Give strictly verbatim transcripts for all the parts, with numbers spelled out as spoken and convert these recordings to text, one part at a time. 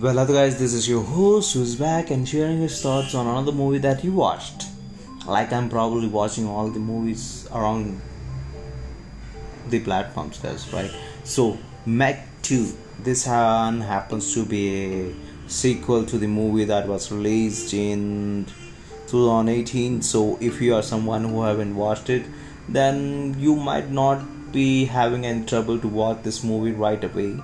Well, hello guys, this is your host who's back and sharing his thoughts on another movie that he watched. Like I'm probably watching all the movies around the platforms, guys, right? So, Meg two. This one happens to be a sequel to the movie that was released in twenty eighteen. So, if you are someone who haven't watched it, then you might not be having any trouble to watch this movie right away.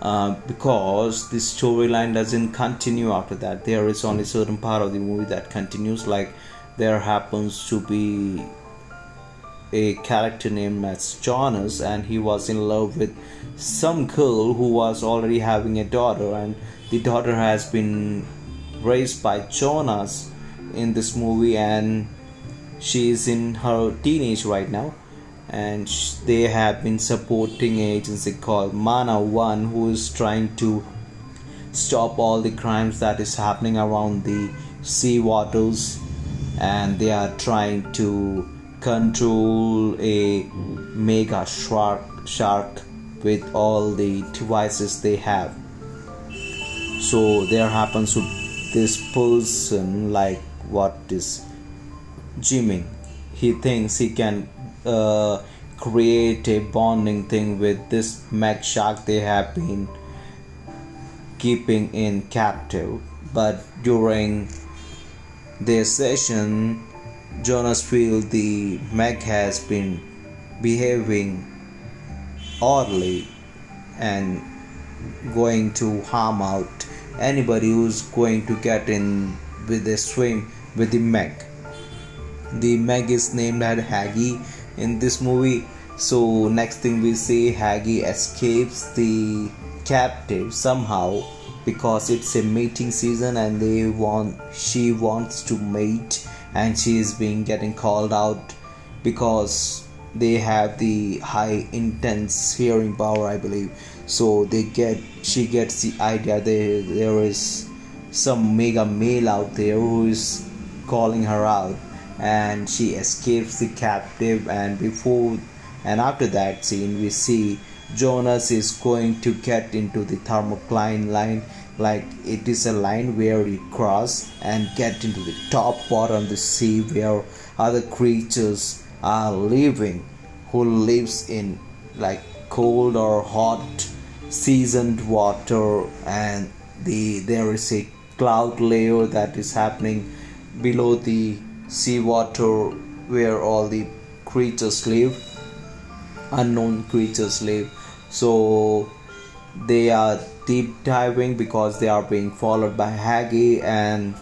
Uh, because the storyline doesn't continue after that. There is only certain part of the movie that continues. Like there happens to be a character named as Jonas, and he was in love with some girl who was already having a daughter, and the daughter has been raised by Jonas in this movie, and she is in her teenage right now. And they have been supporting an agency called Mana One, who is trying to stop all the crimes that is happening around the sea waters, and they are trying to control a mega shark shark with all the devices they have. So there happens to this person, like what is Jimmy, he thinks he can Uh, create a bonding thing with this Meg shark they have been keeping in captive. But during their session, Jonas feels the Meg has been behaving oddly and going to harm out anybody who's going to get in with a swim with the Meg. The Meg is named as Haggy in this movie. So next thing we see, Haggy escapes the captive somehow, because it's a mating season and they want she wants to mate, and she is being getting called out because they have the high intense hearing power, I believe. So they get she gets the idea there there is some mega male out there who is calling her out, and she escapes the captive. And before and after that scene, we see Jonas is going to get into the thermocline line. Like it is a line where you cross and get into the top part of the sea where other creatures are living, who lives in like cold or hot seasoned water, and the there is a cloud layer that is happening below the sea water where all the creatures live, unknown creatures live. So they are deep diving because they are being followed by Haggy, and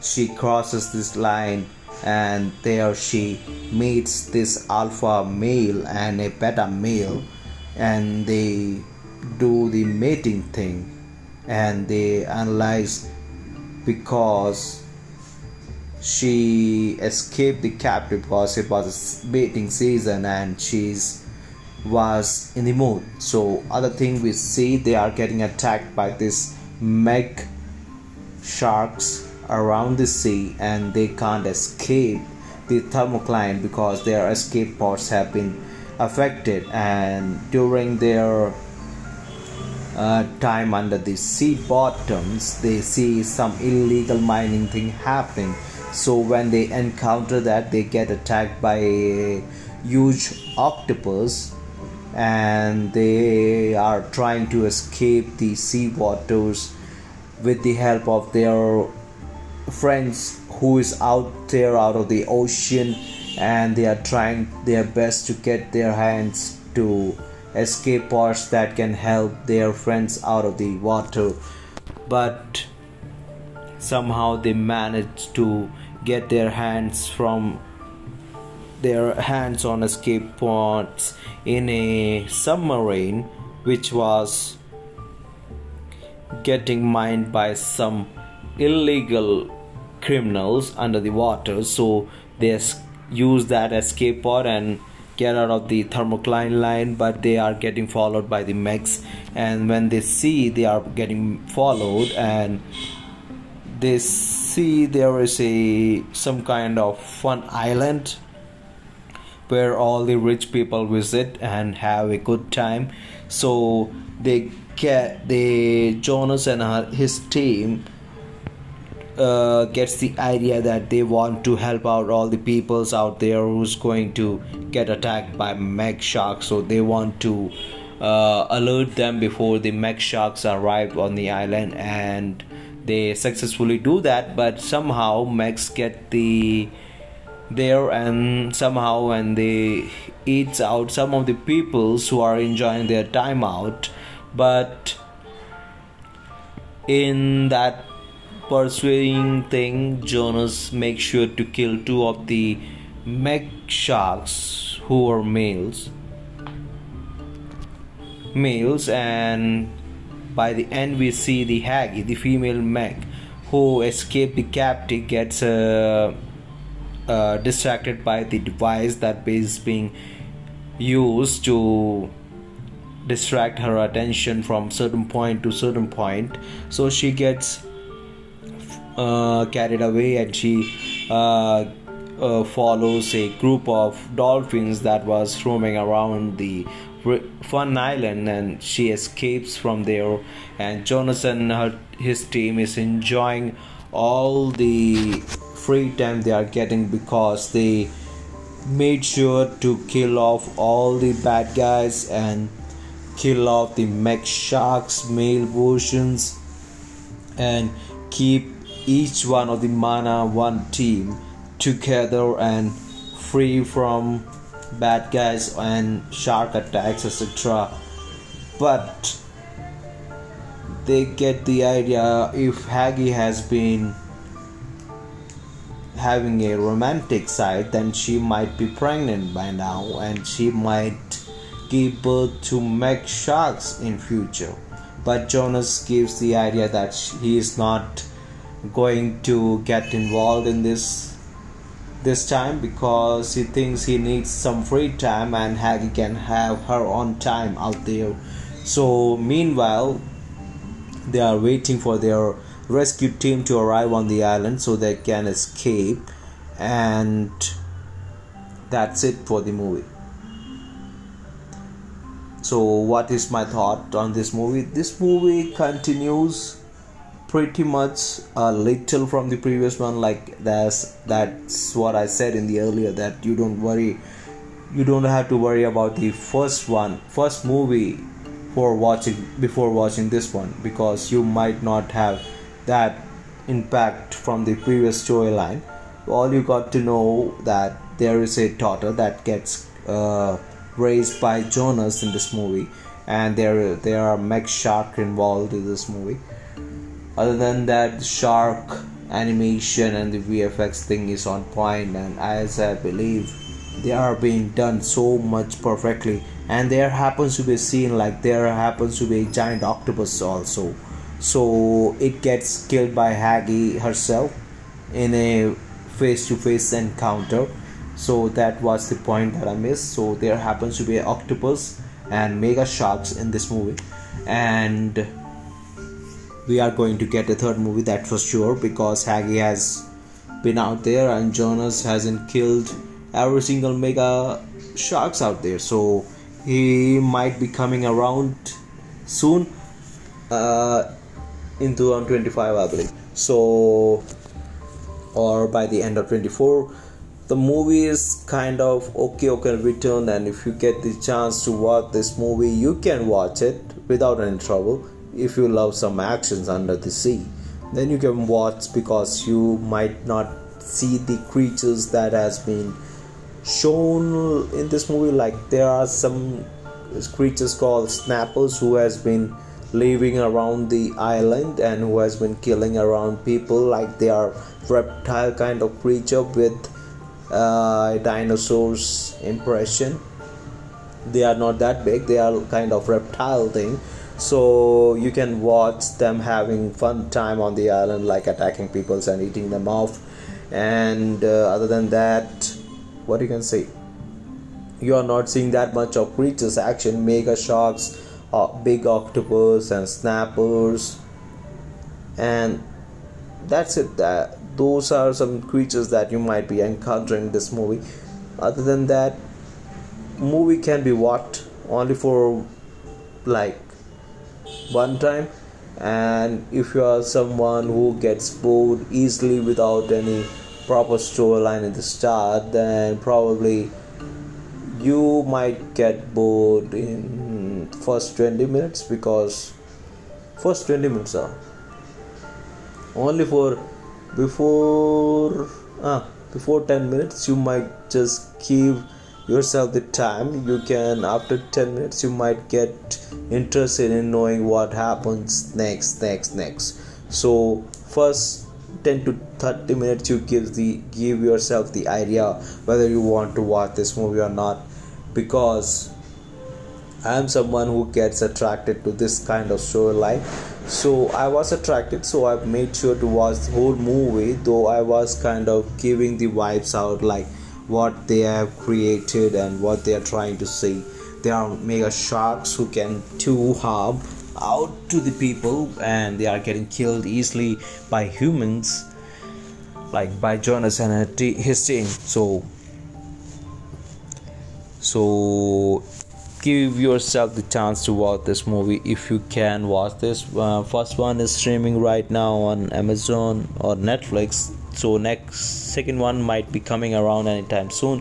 she crosses this line, and there she meets this alpha male and a beta male, and they do the mating thing, and they analyze because she escaped the captive because it was a mating season and she was in the mood. So other thing we see, they are getting attacked by this Meg sharks around the sea, and they can't escape the thermocline because their escape pods have been affected. And during their uh, time under the sea bottoms, they see some illegal mining thing happening. So when they encounter that, they get attacked by a huge octopus, and they are trying to escape the sea waters with the help of their friends who is out there out of the ocean, and they are trying their best to get their hands to escape pods that can help their friends out of the water. But somehow they managed to get their hands from their hands on escape pods in a submarine which was getting mined by some illegal criminals under the water. So they use that escape pod and get out of the thermocline line, but they are getting followed by the mechs, and when they see they are getting followed, and they see there is a some kind of fun island where all the rich people visit and have a good time. So they get the Jonas and her, his team uh, gets the idea that they want to help out all the peoples out there who's going to get attacked by Meg sharks. So they want to uh, alert them before the Meg sharks arrive on the island, and they successfully do that. But somehow Megs get the there and somehow and they eats out some of the peoples who are enjoying their time out. But in that pursuing thing, Jonas makes sure to kill two of the Meg sharks who are males males and by the end we see the Haggy, the female Meg, who escaped the captive, gets uh, uh, distracted by the device that is being used to distract her attention from certain point to certain point. So she gets uh, carried away, and she uh, uh, follows a group of dolphins that was roaming around the fun island, and she escapes from there. And Jonas and her, his team is enjoying all the free time they are getting, because they made sure to kill off all the bad guys and kill off the Meg sharks male versions and keep each one of the Mana One team together and free from bad guys and shark attacks, etc. But they get the idea, if Haggy has been having a romantic side, then she might be pregnant by now, and she might give birth to Meg sharks in future. But Jonas gives the idea that he is not going to get involved in this this time, because he thinks he needs some free time and Haggy can have her own time out there. So meanwhile they are waiting for their rescue team to arrive on the island so they can escape, and that's it for the movie. So what is my thought on this movie? This movie continues pretty much a little from the previous one. Like that's that's what I said in the earlier, that you don't worry you don't have to worry about the first one first movie for watching before watching this one, because you might not have that impact from the previous storyline. All you got to know that there is a daughter that gets uh, raised by Jonas in this movie, and there there are Meg shark involved in this movie. Other than that, shark animation and the V F X thing is on point, and as I believe they are being done so much perfectly. And there happens to be a scene like there happens to be a giant octopus also, so it gets killed by Haggy herself in a face-to-face encounter. So that was the point that I missed. So there happens to be an octopus and mega sharks in this movie, and we are going to get a third movie, that's for sure, because Haggy has been out there and Jonas hasn't killed every single mega sharks out there. So he might be coming around soon uh, in twenty twenty-five, I believe. So, or by the end of twenty-four. The movie is kind of okay, okay return, and if you get the chance to watch this movie, you can watch it without any trouble. If you love some actions under the sea, then you can watch, because you might not see the creatures that has been shown in this movie. Like there are some creatures called snappers who has been living around the island and who has been killing around people. Like they are reptile kind of creature with uh, dinosaurs impression. They are not that big, they are kind of reptile thing. So you can watch them having fun time on the island, like attacking peoples and eating them off. And uh, other than that, what you can say, you are not seeing that much of creatures action. Mega sharks, uh, big octopus and snappers, and that's it. That those are some creatures that you might be encountering in this movie. Other than that, movie can be watched only for like one time, and if you are someone who gets bored easily without any proper storyline at the start, then probably you might get bored in first twenty minutes, because first twenty minutes are only for before ah, before ten minutes you might just give yourself the time. You can, after ten minutes you might get interested in knowing what happens next next next. So first ten to thirty minutes you give the give yourself the idea whether you want to watch this movie or not, because I am someone who gets attracted to this kind of storyline. So I was attracted, so I made sure to watch the whole movie, though I was kind of giving the vibes out like what they have created and what they are trying to say. They are mega sharks who can do harm out to the people, and they are getting killed easily by humans, like by Jonas and his team. So, so. give yourself the chance to watch this movie if you can watch this. Uh, first one is streaming right now on Amazon or Netflix, so next second one might be coming around anytime soon,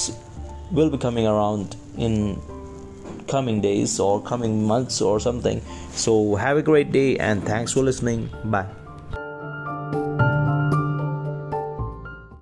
so will be coming around in coming days or coming months or something. So have a great day and thanks for listening. Bye.